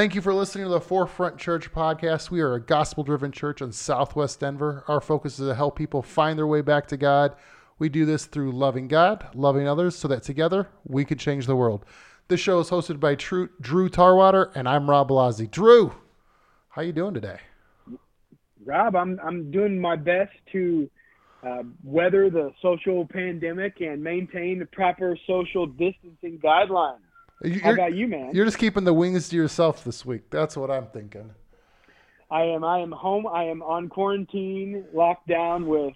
Thank you for listening to the Forefront Church podcast. We are a gospel-driven church in Southwest Denver. Our focus is to help people find their way back to God. We do this through loving God, loving others, so that together we can change the world. This show is hosted by Drew Tarwater, and I'm Rob Blasey. Drew, how you doing today? Rob, I'm doing my best to weather the social pandemic and maintain the proper social distancing guidelines. How about you, man? You're just keeping the wings to yourself this week. That's what I'm thinking. I am home. I am on quarantine, locked down with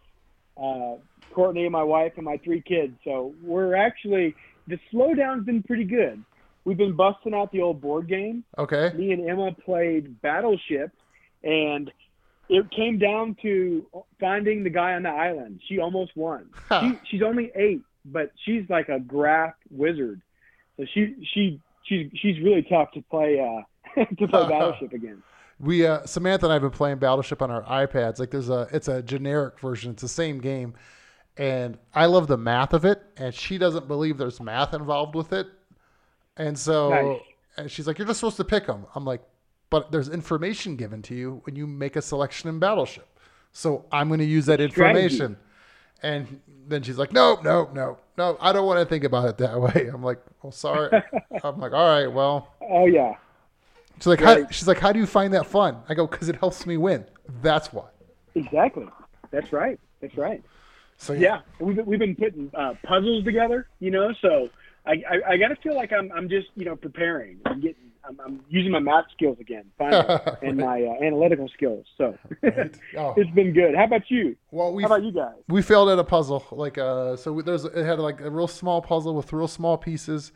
Courtney, my wife, and my three kids. So we're actually, the slowdown's been pretty good. We've been busting out the old board game. Okay. Me and Emma played Battleship, and it came down to finding the guy on the island. She almost won. Huh. She's only 8, but she's like a graph wizard. So she's really tough to play Battleship again. We Samantha and I have been playing Battleship on our iPads. Like it's a generic version. It's the same game, and I love the math of it. And she doesn't believe there's math involved with it. And so And she's like, "You're just supposed to pick them." I'm like, "But there's information given to you when you make a selection in Battleship. So I'm going to use that information." And then she's like, no, I don't want to think about it that way. I'm like, well, sorry. I'm like, all right, well. Oh, yeah. She's like, how do you find that fun? I go, because it helps me win. That's why. Exactly. That's right. So yeah. We've been putting puzzles together, so I got to feel like I'm just, preparing. I'm using my math skills again, finally, right. And my analytical skills. So right. Oh. It's been good. How about you? Well, how about you guys? We failed at a puzzle. Like, it had like a real small puzzle with real small pieces.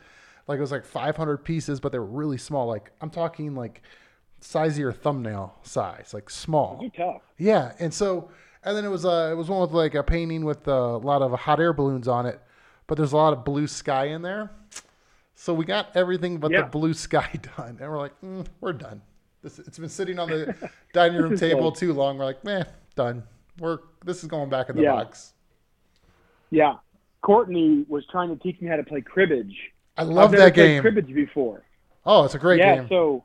Like it was like 500 pieces, but they were really small. Like I'm talking like size of your thumbnail size, like small. Those are tough. Yeah. And then it was one with like a painting with a lot of hot air balloons on it, but there's a lot of blue sky in there. So we got everything but the blue sky done. And we're like, we're done. It's been sitting on the dining room table too long. We're like, done. This is going back in the box. Yeah. Courtney was trying to teach me how to play cribbage. I love that game. I've never played cribbage before. Oh, it's a great game. So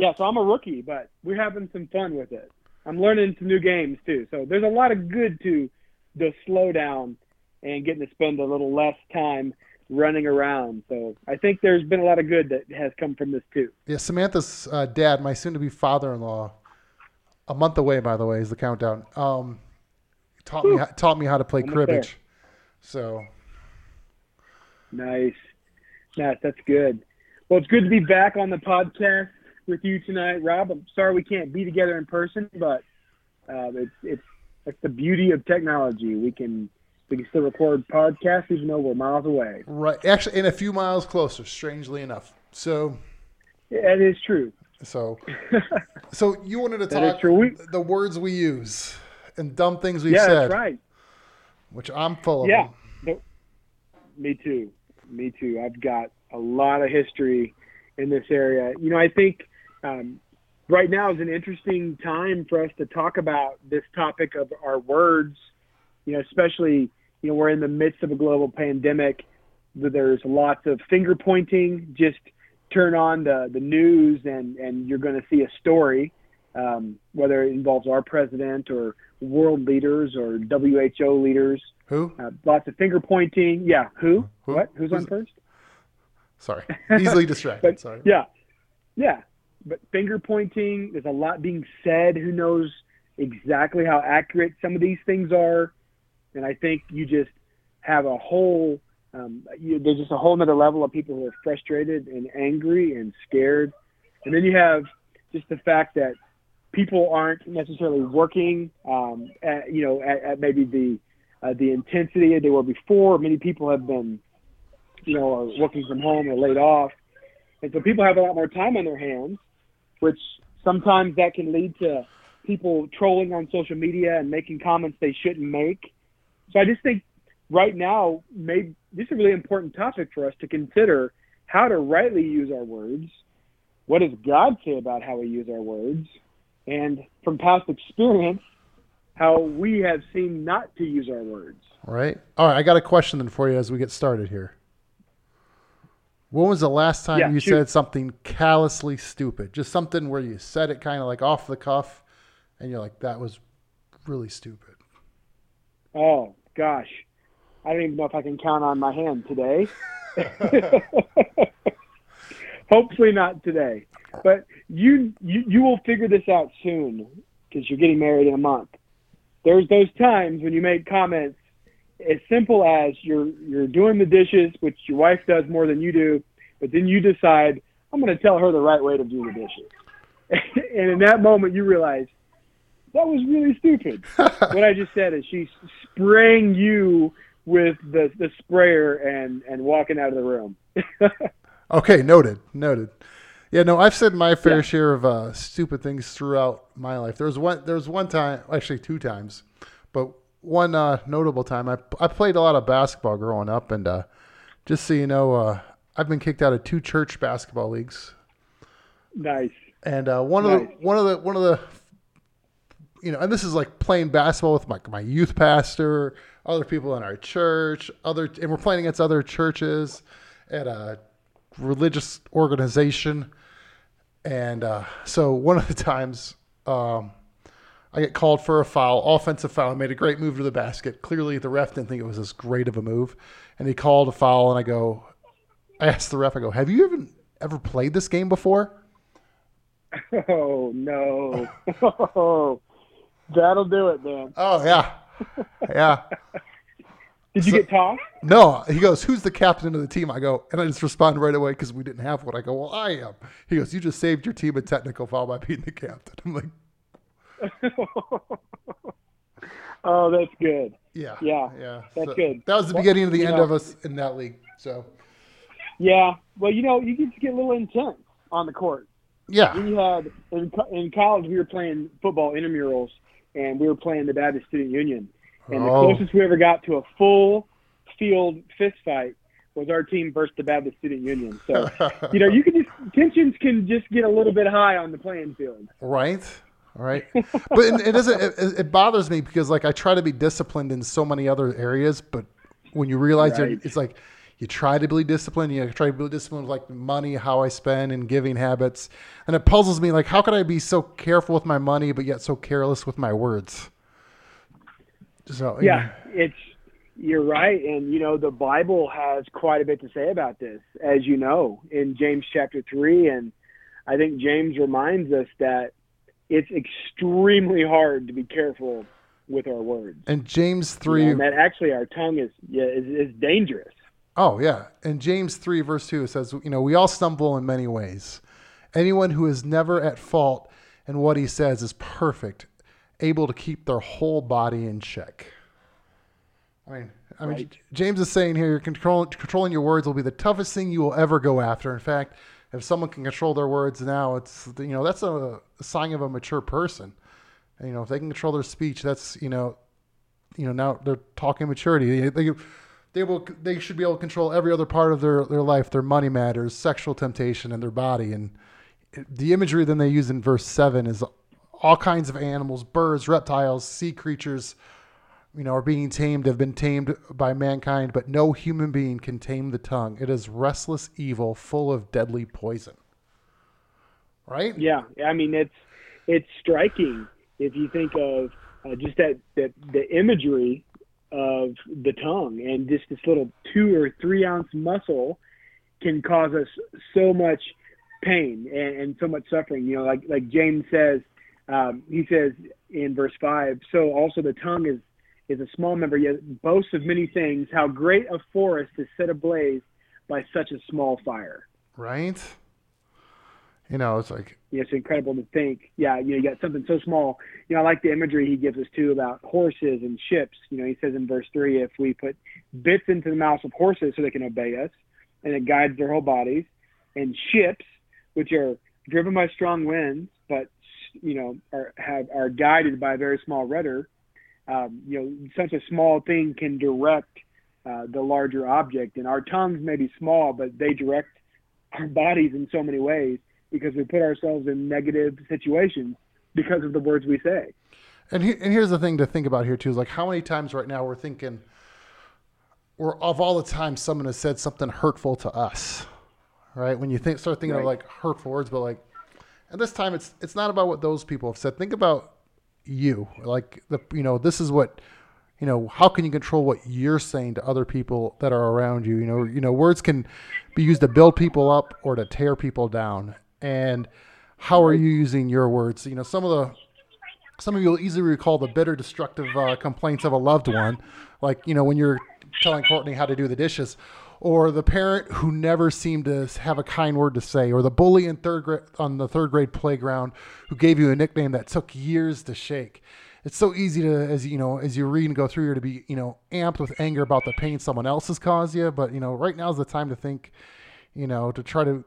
I'm a rookie, but we're having some fun with it. I'm learning some new games too. So there's a lot of good to the slowdown and getting to spend a little less time running around. So I think there's been a lot of good that has come from this too. Yeah, Samantha's dad, my soon-to-be father-in-law, a month away, by the way, is the countdown, taught me how to play cribbage. So nice, that's good. Well, it's good to be back on the podcast with you tonight, Rob. I'm sorry we can't be together in person, but it's the beauty of technology. We can still record podcasts even though we're miles away. Right. Actually, and a few miles closer, strangely enough. So. Yeah, it is true. So you wanted to talk the words we use and dumb things we've said. Yeah, that's right. Which I'm full of them. Me too. I've got a lot of history in this area. I think right now is an interesting time for us to talk about this topic of our words. Especially, we're in the midst of a global pandemic. There's lots of finger pointing. Just turn on the news and you're going to see a story, whether it involves our president or world leaders or WHO leaders. Who? Lots of finger pointing. Yeah. Who? What? Who's on first? Sorry. Easily distracted. Sorry. Yeah. Yeah. But finger pointing, there's a lot being said. Who knows exactly how accurate some of these things are? And I think you just have a whole, there's just a whole nother level of people who are frustrated and angry and scared. And then you have just the fact that people aren't necessarily working, at maybe the intensity they were before. Many people have been, are working from home or laid off. And so people have a lot more time on their hands, which sometimes that can lead to people trolling on social media and making comments they shouldn't make. So I just think right now, maybe this is a really important topic for us to consider: how to rightly use our words. What does God say about how we use our words? And from past experience, how we have seen not to use our words. Right. All right. I got a question then for you as we get started here. When was the last time you said something callously stupid? Just something where you said it kind of like off the cuff and you're like, that was really stupid. Oh, gosh. I don't even know if I can count on my hand today. Hopefully not today. But you will figure this out soon because you're getting married in a month. There's those times when you make comments as simple as you're doing the dishes, which your wife does more than you do, but then you decide, I'm going to tell her the right way to do the dishes. And in that moment, you realize, that was really stupid. What I just said is she sprang you with the sprayer and walking out of the room. Okay, noted. Yeah, no, I've said my fair share of stupid things throughout my life. There was one time, actually two times, but one notable time. I played a lot of basketball growing up, and just so you know, I've been kicked out of two church basketball leagues. Nice. And one of the you know, and this is like playing basketball with my youth pastor, other people in our church, and we're playing against other churches at a religious organization. And so one of the times I get called for a foul, offensive foul. I made a great move to the basket. Clearly the ref didn't think it was as great of a move. And he called a foul, and I asked the ref, I go, have you even ever played this game before? Oh, no. Oh, that'll do it, man. Oh, yeah. Yeah. Did you get tossed? No. He goes, who's the captain of the team? I go, and I just respond right away because we didn't have one. I go, well, I am. He goes, you just saved your team a technical foul by being the captain. I'm like. Oh, that's good. Yeah. Yeah. Yeah. That's good. That was the beginning of the end of us in that league. So. Yeah. Well, you know, you get a little intense on the court. Yeah. We had, in college, we were playing football intramurals, and we were playing the Baptist Student Union. And the closest we ever got to a full field fist fight was our team versus the Baptist Student Union. So, you know, tensions can just get a little bit high on the playing field. Right. But it doesn't. It bothers me because, like, I try to be disciplined in so many other areas, but when you realize it's like you try to be disciplined. You try to be disciplined with, like, money, how I spend, and giving habits. And it puzzles me, like, how could I be so careful with my money but yet so careless with my words? So, you're right. And, you know, the Bible has quite a bit to say about this, as you know, in James chapter 3. And I think James reminds us that it's extremely hard to be careful with our words. And James 3. And that actually our tongue is dangerous. Oh, yeah. And James 3, verse 2, it says, you know, we all stumble in many ways. Anyone who is never at fault in what he says is perfect, able to keep their whole body in check. I mean, James is saying here, controlling your words will be the toughest thing you will ever go after. In fact, if someone can control their words now, it's, you know, that's a sign of a mature person. And, you know, if they can control their speech, that's, you know, now they're talking maturity. They should be able to control every other part of their life, their money matters, sexual temptation, and their body. And the imagery then they use in verse 7 is all kinds of animals, birds, reptiles, sea creatures, you know, are being tamed, have been tamed by mankind, but no human being can tame the tongue. It is restless evil, full of deadly poison. Right? Yeah. I mean, it's striking if you think of just that the imagery of the tongue, and just this little 2 or 3 ounce muscle can cause us so much pain and so much suffering. You know, like James says, he says in verse 5, so also the tongue is a small member, yet boasts of many things. How great a forest is set ablaze by such a small fire. Right. You know, it's like, it's incredible to think. Yeah, you know, you got something so small. You know, I like the imagery he gives us too about horses and ships. You know, he says in verse 3, if we put bits into the mouths of horses so they can obey us, and it guides their whole bodies, and ships, which are driven by strong winds, but, you know, are guided by a very small rudder. You know, such a small thing can direct the larger object. And our tongues may be small, but they direct our bodies in so many ways, because we put ourselves in negative situations because of the words we say. And here's the thing to think about here too, is like how many times right now we're thinking, of all the time someone has said something hurtful to us, right? When you start thinking of like hurtful words, but like at this time, it's not about what those people have said. Think about you, like this is what, how can you control what you're saying to other people that are around you? Words can be used to build people up or to tear people down. And how are you using your words? Some of you will easily recall the bitter, destructive complaints of a loved one, like, when you're telling Courtney how to do the dishes, or the parent who never seemed to have a kind word to say, or the bully in on the third grade playground who gave you a nickname that took years to shake. It's so easy to, as you read and go through here, to be, amped with anger about the pain someone else has caused you. But, right now is the time to think, to try to,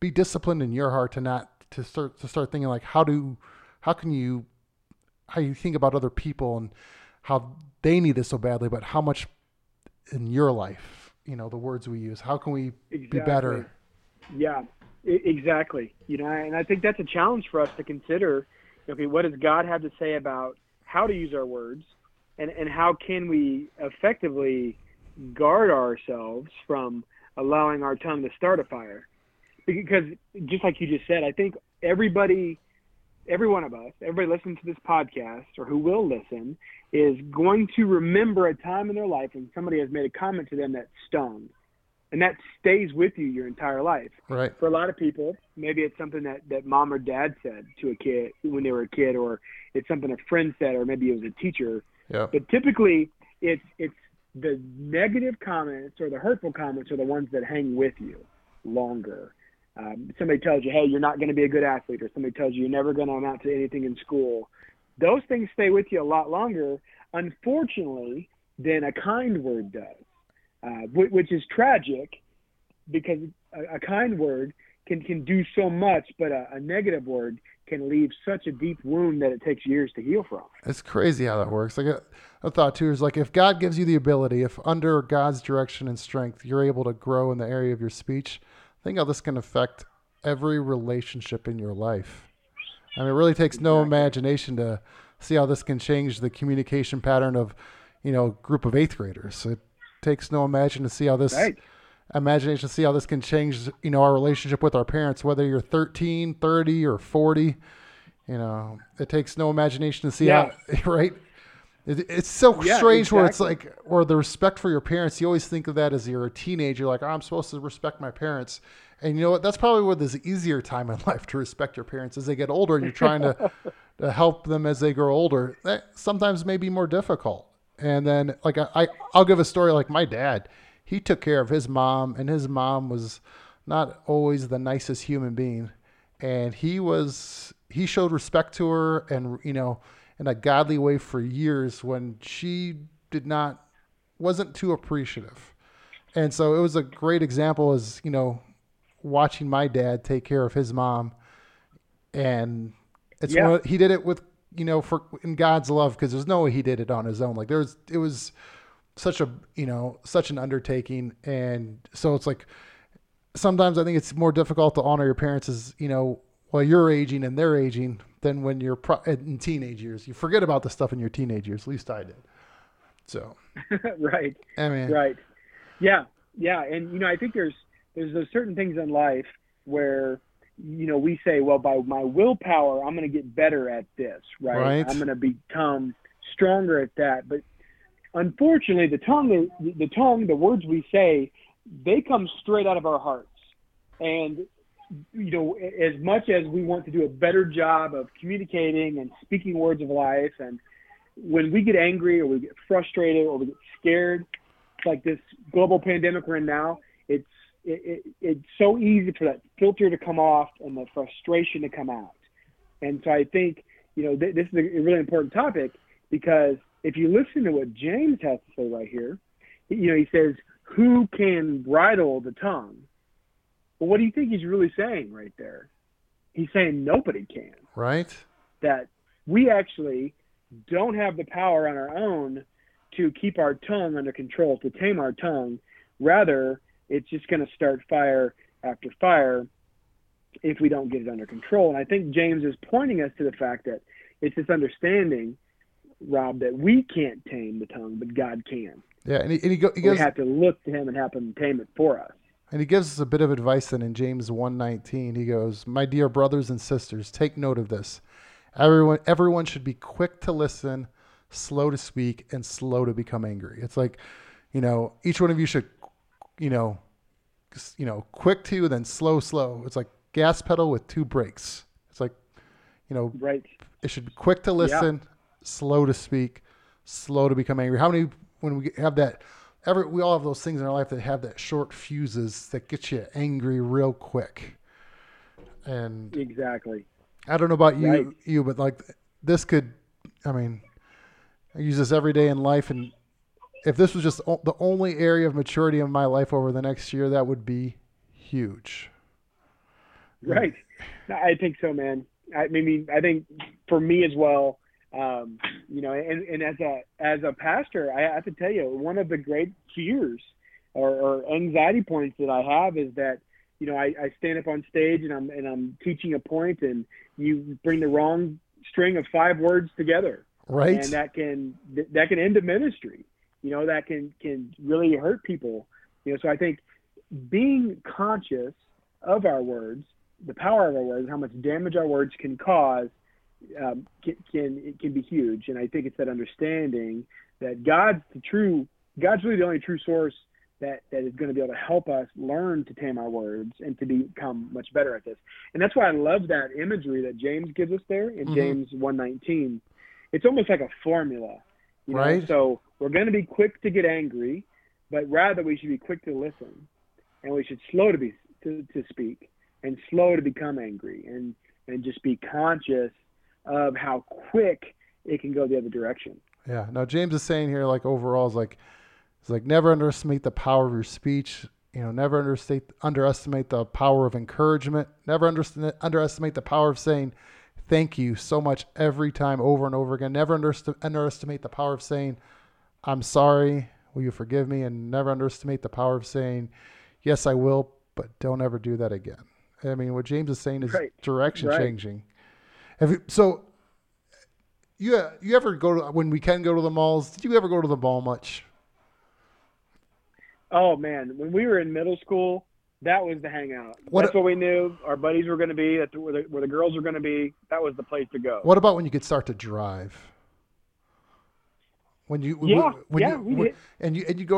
be disciplined in your heart to start thinking like, how you think about other people and how they need this so badly, but how much in your life, the words we use, how can we be better? Yeah, exactly. And I think that's a challenge for us to consider, okay, what does God have to say about how to use our words, and how can we effectively guard ourselves from allowing our tongue to start a fire? Because just like you just said, I think every one of us listening to this podcast, or who will listen, is going to remember a time in their life when somebody has made a comment to them that stung, and that stays with you your entire life. Right. For a lot of people, maybe it's something that mom or dad said to a kid when they were a kid, or it's something a friend said, or maybe it was a teacher. Yeah. But typically it's the negative comments or the hurtful comments are the ones that hang with you longer. Somebody tells you, hey, you're not going to be a good athlete, or somebody tells you you're never going to amount to anything in school. Those things stay with you a lot longer, unfortunately, than a kind word does, which is tragic, because a kind word can do so much, but a negative word can leave such a deep wound that it takes years to heal from. It's crazy how that works. Like a thought too is like, if God gives you the ability, if under God's direction and strength, you're able to grow in the area of your speech, think how this can affect every relationship in your life. I mean, it really takes no imagination to see how this can change the communication pattern of, group of eighth graders. It takes no imagination to see how this can change, our relationship with our parents, whether you're 13, 30, or 40. It takes no imagination to see how, right? It's so strange where it's like, or the respect for your parents, you always think of that as you're a teenager, like, oh, I'm supposed to respect my parents. And you know what? That's probably what is the easier time in life, to respect your parents. As they get older and you're trying to help them as they grow older, that sometimes may be more difficult. And then like, I'll give a story, like my dad, he took care of his mom, and his mom was not always the nicest human being. And he showed respect to her, and, in a godly way for years, when she wasn't too appreciative. And so it was a great example, as watching my dad take care of his mom. And it's he did it with, in God's love, because there's no way he did it on his own. Like it was such a, such an undertaking. And so it's like, sometimes I think it's more difficult to honor your parents as, while you're aging and they're aging, than when you're in teenage years. You forget about the stuff in your teenage years. At least I did. So, right. I mean, right. Yeah. Yeah. And, I think there's those certain things in life where, we say, well, by my willpower, I'm going to get better at this, right? I'm going to become stronger at that. But unfortunately, the words we say, they come straight out of our hearts. And as much as we want to do a better job of communicating and speaking words of life, and when we get angry or we get frustrated or we get scared, like this global pandemic we're in now, it's so easy for that filter to come off and the frustration to come out. And so I think, this is a really important topic, because if you listen to what James has to say right here, he says, who can bridle the tongue? Well, what do you think he's really saying right there? He's saying nobody can. Right. That we actually don't have the power on our own to keep our tongue under control, to tame our tongue. Rather, it's just going to start fire after fire if we don't get it under control. And I think James is pointing us to the fact that it's this understanding, Rob, that we can't tame the tongue, but God can. Yeah, and he goes, we have to look to him and have him tame it for us. And he gives us a bit of advice then in James 1:19. He goes, "My dear brothers and sisters, take note of this. Everyone should be quick to listen, slow to speak, and slow to become angry." It's like, you know, each one of you should, you know, quick to, then slow. It's like gas pedal with two brakes. It's like, you know, right. It should be quick to listen, slow to speak, slow to become angry. How many, when we have that, we all have those things in our life that have that short fuses that get you angry real quick. And exactly. I don't know about you, right. But like this could, I mean, I use this every day in life. And if this was just the only area of maturity in my life over the next year, that would be huge. Right. I think so, man. I mean, I think for me as well, you know, and as a pastor, I have to tell you, one of the great fears or anxiety points that I have is that, you know, I stand up on stage and I'm teaching a point, and you bring the wrong string of 5 words together, right? And that can end a ministry. You know, that can really hurt people. You know, so I think being conscious of our words, the power of our words, how much damage our words can cause, it can be huge. And I think it's that understanding that God's really the only true source that is going to be able to help us learn to tame our words and to become much better at this. And that's why I love that imagery that James gives us there in James 1:19. It's almost like a formula, you know? Right? So we're going to be quick to get angry, but rather we should be quick to listen, and we should slow to be to speak and slow to become angry, and just be conscious of how quick it can go the other direction. Yeah. Now James is saying here, like overall, it's like never underestimate the power of your speech. You know, never underestimate the power of encouragement. Never underestimate the power of saying thank you so much every time, over and over again. Never underestimate the power of saying I'm sorry, will you forgive me? And never underestimate the power of saying yes, I will, but don't ever do that again. I mean, what James is saying is right. Direction right. Changing. So you ever go to, when we can go to the malls, did you ever go to the mall much? Oh man, when we were in middle school, that was the hangout. That's what we knew our buddies were going to be, that's where the girls were going to be. That was the place to go. What about when you could start to drive? When you go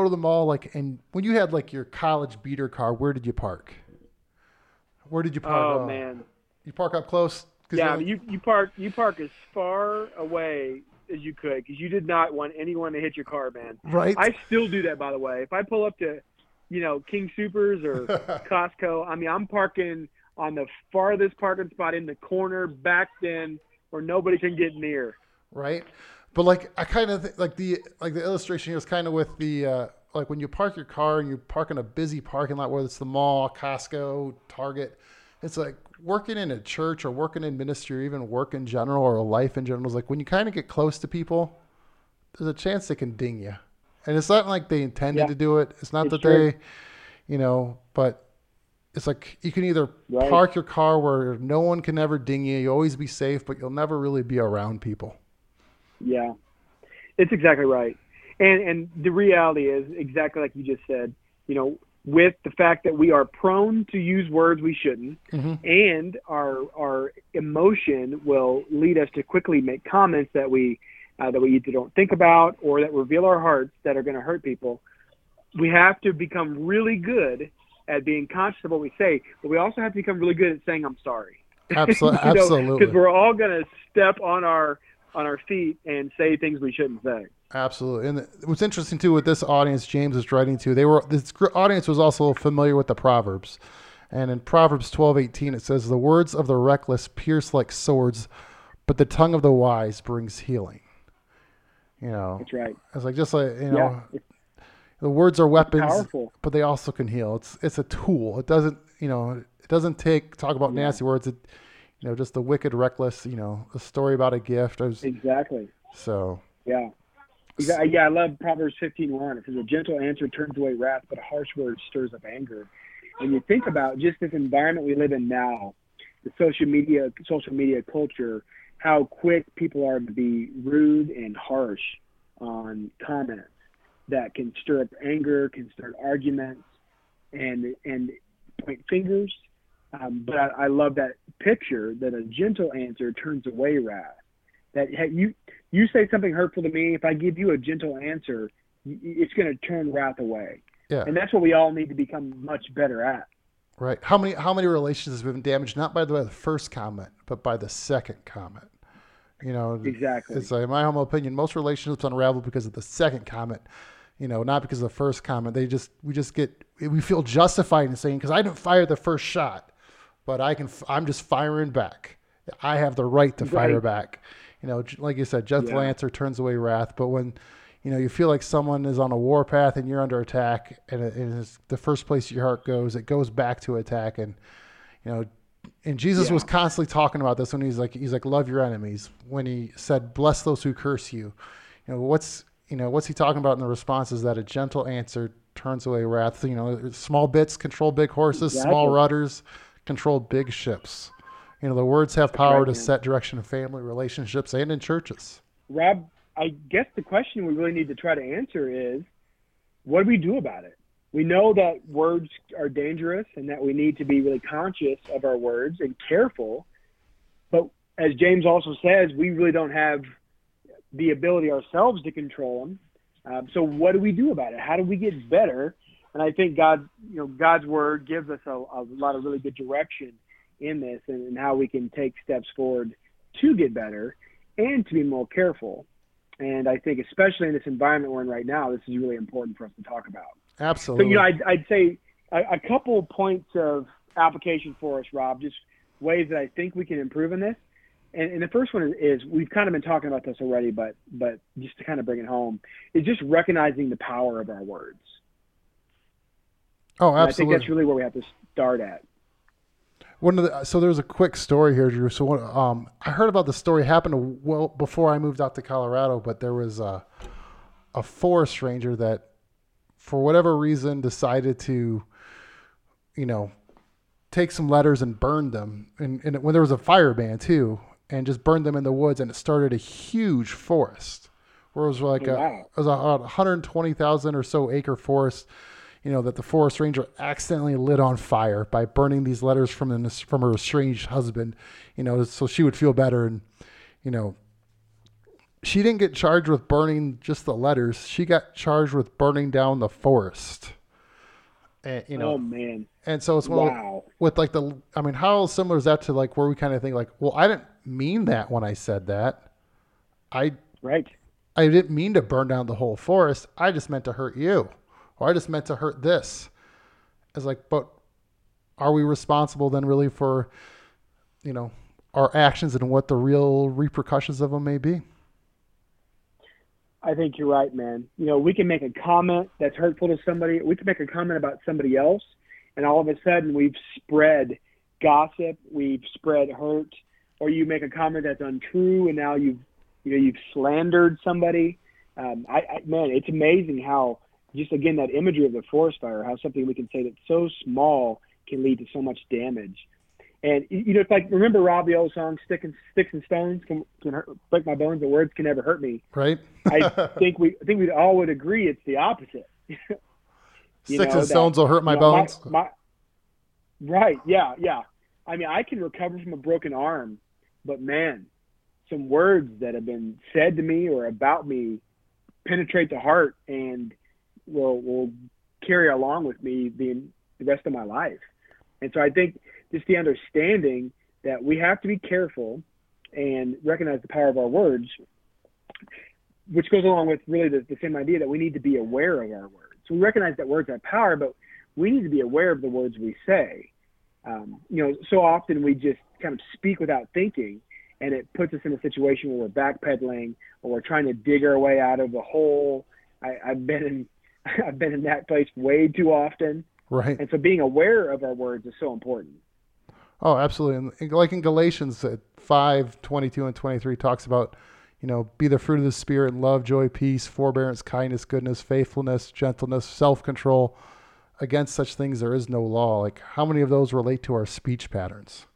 to the mall, like, and when you had like your college beater car, where did you park? Oh man, you park up close. Yeah, you park as far away as you could because you did not want anyone to hit your car, man. Right. I still do that, by the way. If I pull up to, you know, King Soopers or Costco, I mean, I'm parking on the farthest parking spot in the corner, backed in, where nobody can get near. Right. But like I kind of like the illustration here is kind of with the like when you park your car and you park in a busy parking lot, whether it's the mall, Costco, Target. It's like working in a church or working in ministry or even work in general or life in general is like when you kind of get close to people, there's a chance they can ding you. And it's not like they intended to do it. It's not they, you know, but it's like you can either park your car where no one can ever ding you. You always be safe, but you'll never really be around people. Yeah, it's exactly right. And the reality is exactly like you just said, you know, with the fact that we are prone to use words we shouldn't, and our emotion will lead us to quickly make comments that we either don't think about or that reveal our hearts that are going to hurt people. We have to become really good at being conscious of what we say, but we also have to become really good at saying I'm sorry. Absolutely, because we're all going to step on our feet and say things we shouldn't say. Absolutely. And what's interesting too, with this audience James is writing to, this audience was also familiar with the Proverbs. And in Proverbs 12:18, it says, "The words of the reckless pierce like swords, but the tongue of the wise brings healing." You know, that's right. It's like, just like, you know, the words are weapons, powerful, but they also can heal. It's a tool. It doesn't, you know, talk about nasty words. It, you know, just the wicked, reckless, you know, a story about a gift. Exactly. So, yeah. Yeah, I love Proverbs 15:1. It says, "A gentle answer turns away wrath, but a harsh word stirs up anger." And you think about just this environment we live in now, the social media culture, how quick people are to be rude and harsh on comments that can stir up anger, can start arguments, and point fingers. But I love that picture that a gentle answer turns away wrath. That you say something hurtful to me, if I give you a gentle answer, it's going to turn wrath away. Yeah. And that's what we all need to become much better at. Right. How many relationships have been damaged, not by the first comment, but by the second comment? You know, exactly. It's like, in my humble opinion, most relationships unravel because of the second comment, you know, not because of the first comment. We feel justified in saying, because I didn't fire the first shot, but I'm just firing back. I have the right to fire back. You know, like you said, gentle answer turns away wrath. But when, you know, you feel like someone is on a war path and you're under attack, and it's the first place your heart goes, it goes back to attack. And, you know, and Jesus was constantly talking about this when he's like, love your enemies. When he said, bless those who curse you, what's he talking about in the response is that a gentle answer turns away wrath. You know, small bits control big horses, small rudders control big ships. You know, the words have power to set direction in family, relationships, and in churches. Rob, I guess the question we really need to try to answer is, what do we do about it? We know that words are dangerous and that we need to be really conscious of our words and careful. But as James also says, we really don't have the ability ourselves to control them. So what do we do about it? How do we get better? And I think God's word gives us a lot of really good direction in this and how we can take steps forward to get better and to be more careful. And I think especially in this environment we're in right now, this is really important for us to talk about. Absolutely. So, you know, I'd say a couple points of application for us, Rob, just ways that I think we can improve in this. And the first one is, we've kind of been talking about this already, but just to kind of bring it home, is just recognizing the power of our words. Oh, absolutely. And I think that's really where we have to start at. So there's a quick story here, Drew. So I heard about the story happened well before I moved out to Colorado, but there was a forest ranger that, for whatever reason, decided to, you know, take some letters and burn them. And when there was a fire ban too, and just burned them in the woods, and it started a huge forest where it was like a 120,000 or so acre forest, you know, that the forest ranger accidentally lit on fire by burning these letters from her estranged husband, you know, so she would feel better. And, you know, she didn't get charged with burning just the letters. She got charged with burning down the forest. And, you know, oh man. And so it's with like how similar is that to like where we kind of think like, well, I didn't mean that when I said that. I didn't mean to burn down the whole forest. I just meant to hurt you. Or I just meant to hurt this. It's like, but are we responsible then really for, you know, our actions and what the real repercussions of them may be? I think you're right, man. You know, we can make a comment that's hurtful to somebody. We can make a comment about somebody else. And all of a sudden we've spread gossip. We've spread hurt. Or you make a comment that's untrue. And now you've slandered somebody. Man, it's amazing how, just again, that imagery of the forest fire, how something we can say that's so small can lead to so much damage. And, you know, it's like, remember Rob, the old song, sticks and stones can hurt, break my bones, but words can never hurt me. Right. I think we all would agree it's the opposite. Sticks and stones will hurt my bones. Right. Yeah. Yeah. I mean, I can recover from a broken arm, but man, some words that have been said to me or about me penetrate the heart and will carry along with me the rest of my life. And so I think just the understanding that we have to be careful and recognize the power of our words, which goes along with really the same idea that we need to be aware of our words. So we recognize that words have power, but we need to be aware of the words we say. You know, so often we just kind of speak without thinking, and it puts us in a situation where we're backpedaling or we're trying to dig our way out of a hole. I've been in that place way too often. Right. And so being aware of our words is so important. Oh, absolutely. And like in Galatians 5:22 and 23 talks about, you know, be the fruit of the Spirit in love, joy, peace, forbearance, kindness, goodness, faithfulness, gentleness, self-control. Against such things there is no law. Like, how many of those relate to our speech patterns?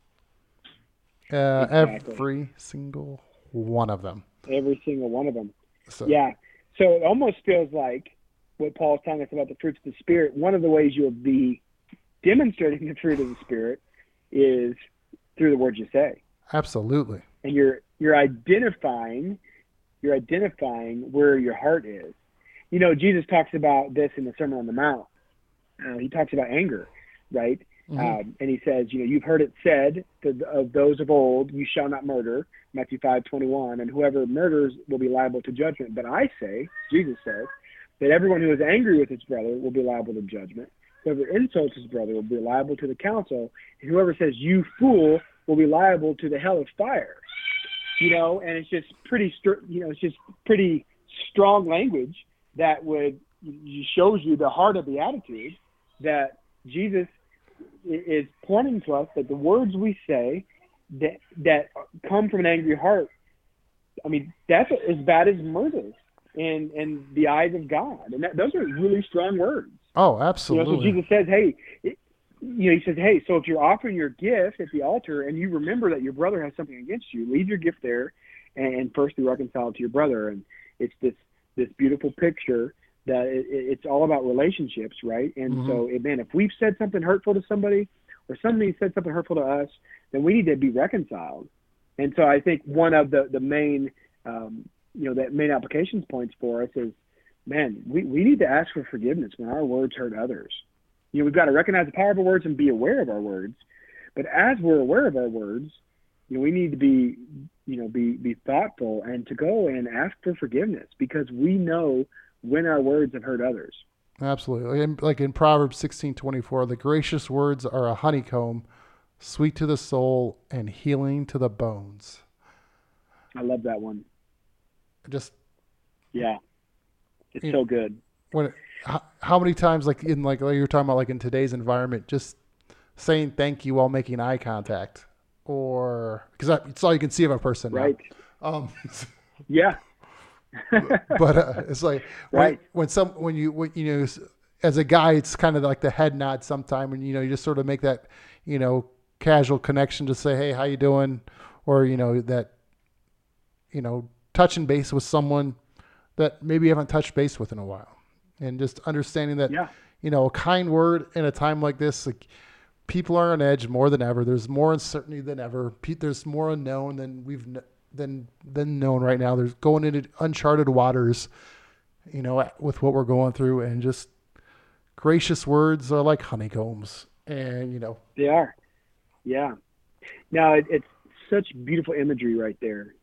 Exactly. Every single one of them. Every single one of them. So, yeah. So it almost feels like what Paul's telling us about the fruits of the Spirit, one of the ways you'll be demonstrating the fruit of the Spirit is through the words you say. Absolutely. And you're identifying where your heart is. You know, Jesus talks about this in the Sermon on the Mount. He talks about anger, right? Mm-hmm. And he says, you know, you've heard it said of those of old, you shall not murder, Matthew 5:21, and whoever murders will be liable to judgment. But I say, Jesus says, that everyone who is angry with his brother will be liable to judgment. Whoever insults his brother will be liable to the council. And whoever says, you fool, will be liable to the hell of fire. You know, and it's just pretty strong language that shows you the heart of the attitude that Jesus is pointing to us, that the words we say that come from an angry heart, I mean, that's as bad as murder in the eyes of God. And those are really strong words. Oh, absolutely. You know, so Jesus says, hey, so if you're offering your gift at the altar and you remember that your brother has something against you, leave your gift there and first be reconciled to your brother. And it's this beautiful picture that it's all about relationships, right? And mm-hmm. So, man, if we've said something hurtful to somebody or somebody said something hurtful to us, then we need to be reconciled. And so I think one of the main, that main applications points for us is, man, we need to ask for forgiveness when our words hurt others. You know, we've got to recognize the power of our words and be aware of our words. But as we're aware of our words, you know, we need to be thoughtful and to go and ask for forgiveness because we know when our words have hurt others. Absolutely. And like in Proverbs 16:24, the gracious words are a honeycomb, sweet to the soul and healing to the bones. I love that one. Yeah, it's so good. How many times, like you were talking about, like in today's environment, just saying thank you while making eye contact, or because it's all you can see of a person, right? Now. Yeah. But it's like right. when you as a guy, it's kind of like the head nod sometime, and you know you just sort of make that casual connection to say, hey, how you doing, or touching base with someone that maybe you haven't touched base with in a while. And just understanding that, a kind word in a time like this, like people are on edge more than ever. There's more uncertainty than ever. There's more unknown than than known right now. There's going into uncharted waters, with what we're going through. And just gracious words are like honeycombs, and they are. Yeah. Now it's such beautiful imagery right there.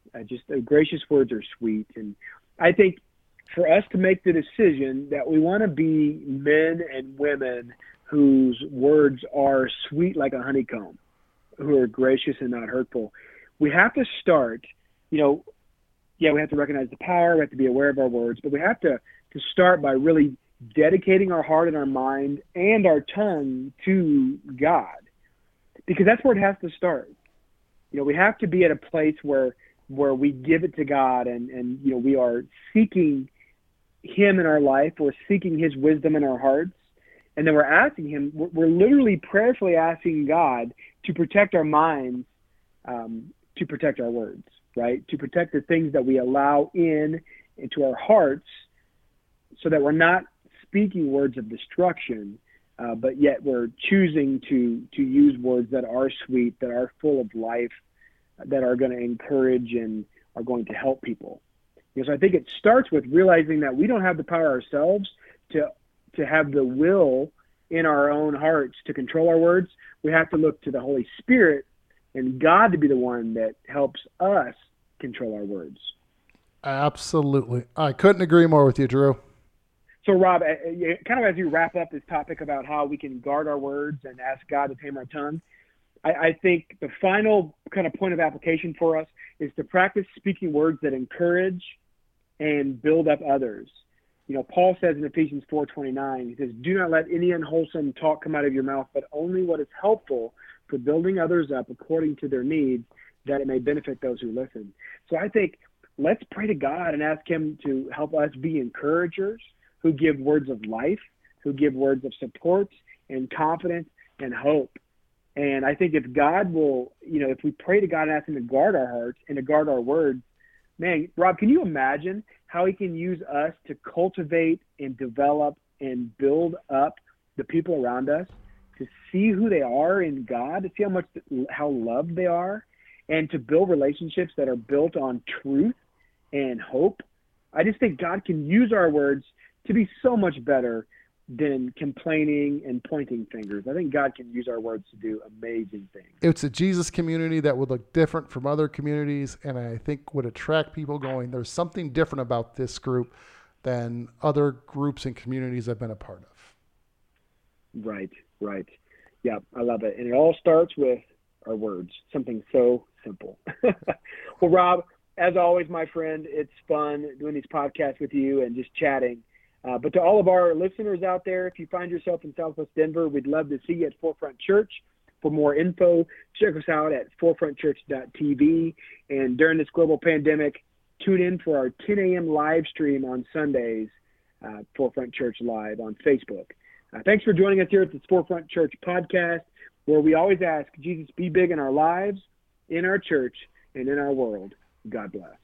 Gracious words are sweet, and I think for us to make the decision that we want to be men and women whose words are sweet like a honeycomb, who are gracious and not hurtful, we have to start, we have to recognize the power, we have to be aware of our words, but we have to start by really dedicating our heart and our mind and our tongue to God, because that's where it has to start. We have to be at a place where we give it to God and we are seeking him in our life. We're seeking his wisdom in our hearts. And then we're asking him, we're literally prayerfully asking God to protect our minds, to protect our words, right? To protect the things that we allow into our hearts so that we're not speaking words of destruction, but yet we're choosing to use words that are sweet, that are full of life, that are going to encourage and are going to help people. So I think it starts with realizing that we don't have the power ourselves to have the will in our own hearts to control our words. We have to look to the Holy Spirit and God to be the one that helps us control our words. Absolutely. I couldn't agree more with you, Drew. So Rob, kind of as you wrap up this topic about how we can guard our words and ask God to tame our tongue, I think the final kind of point of application for us is to practice speaking words that encourage and build up others. Paul says in Ephesians 4:29, he says, do not let any unwholesome talk come out of your mouth, but only what is helpful for building others up according to their needs, that it may benefit those who listen. So I think let's pray to God and ask him to help us be encouragers who give words of life, who give words of support and confidence and hope. And I think if God will, if we pray to God and ask him to guard our hearts and to guard our words, man, Rob, can you imagine how he can use us to cultivate and develop and build up the people around us to see who they are in God, to see how loved they are, and to build relationships that are built on truth and hope. I just think God can use our words to be so much better than complaining and pointing fingers. I think God can use our words to do amazing things. It's a Jesus community that would look different from other communities, and I think would attract people going, there's something different about this group than other groups and communities I've been a part of. Right. Yeah, I love it. And it all starts with our words, something so simple. Well, Rob, as always, my friend, it's fun doing these podcasts with you and just chatting. But to all of our listeners out there, if you find yourself in Southwest Denver, we'd love to see you at Forefront Church. For more info, check us out at forefrontchurch.tv. And during this global pandemic, tune in for our 10 a.m. live stream on Sundays, Forefront Church Live on Facebook. Thanks for joining us here at the Forefront Church podcast, where we always ask, Jesus, be big in our lives, in our church, and in our world. God bless.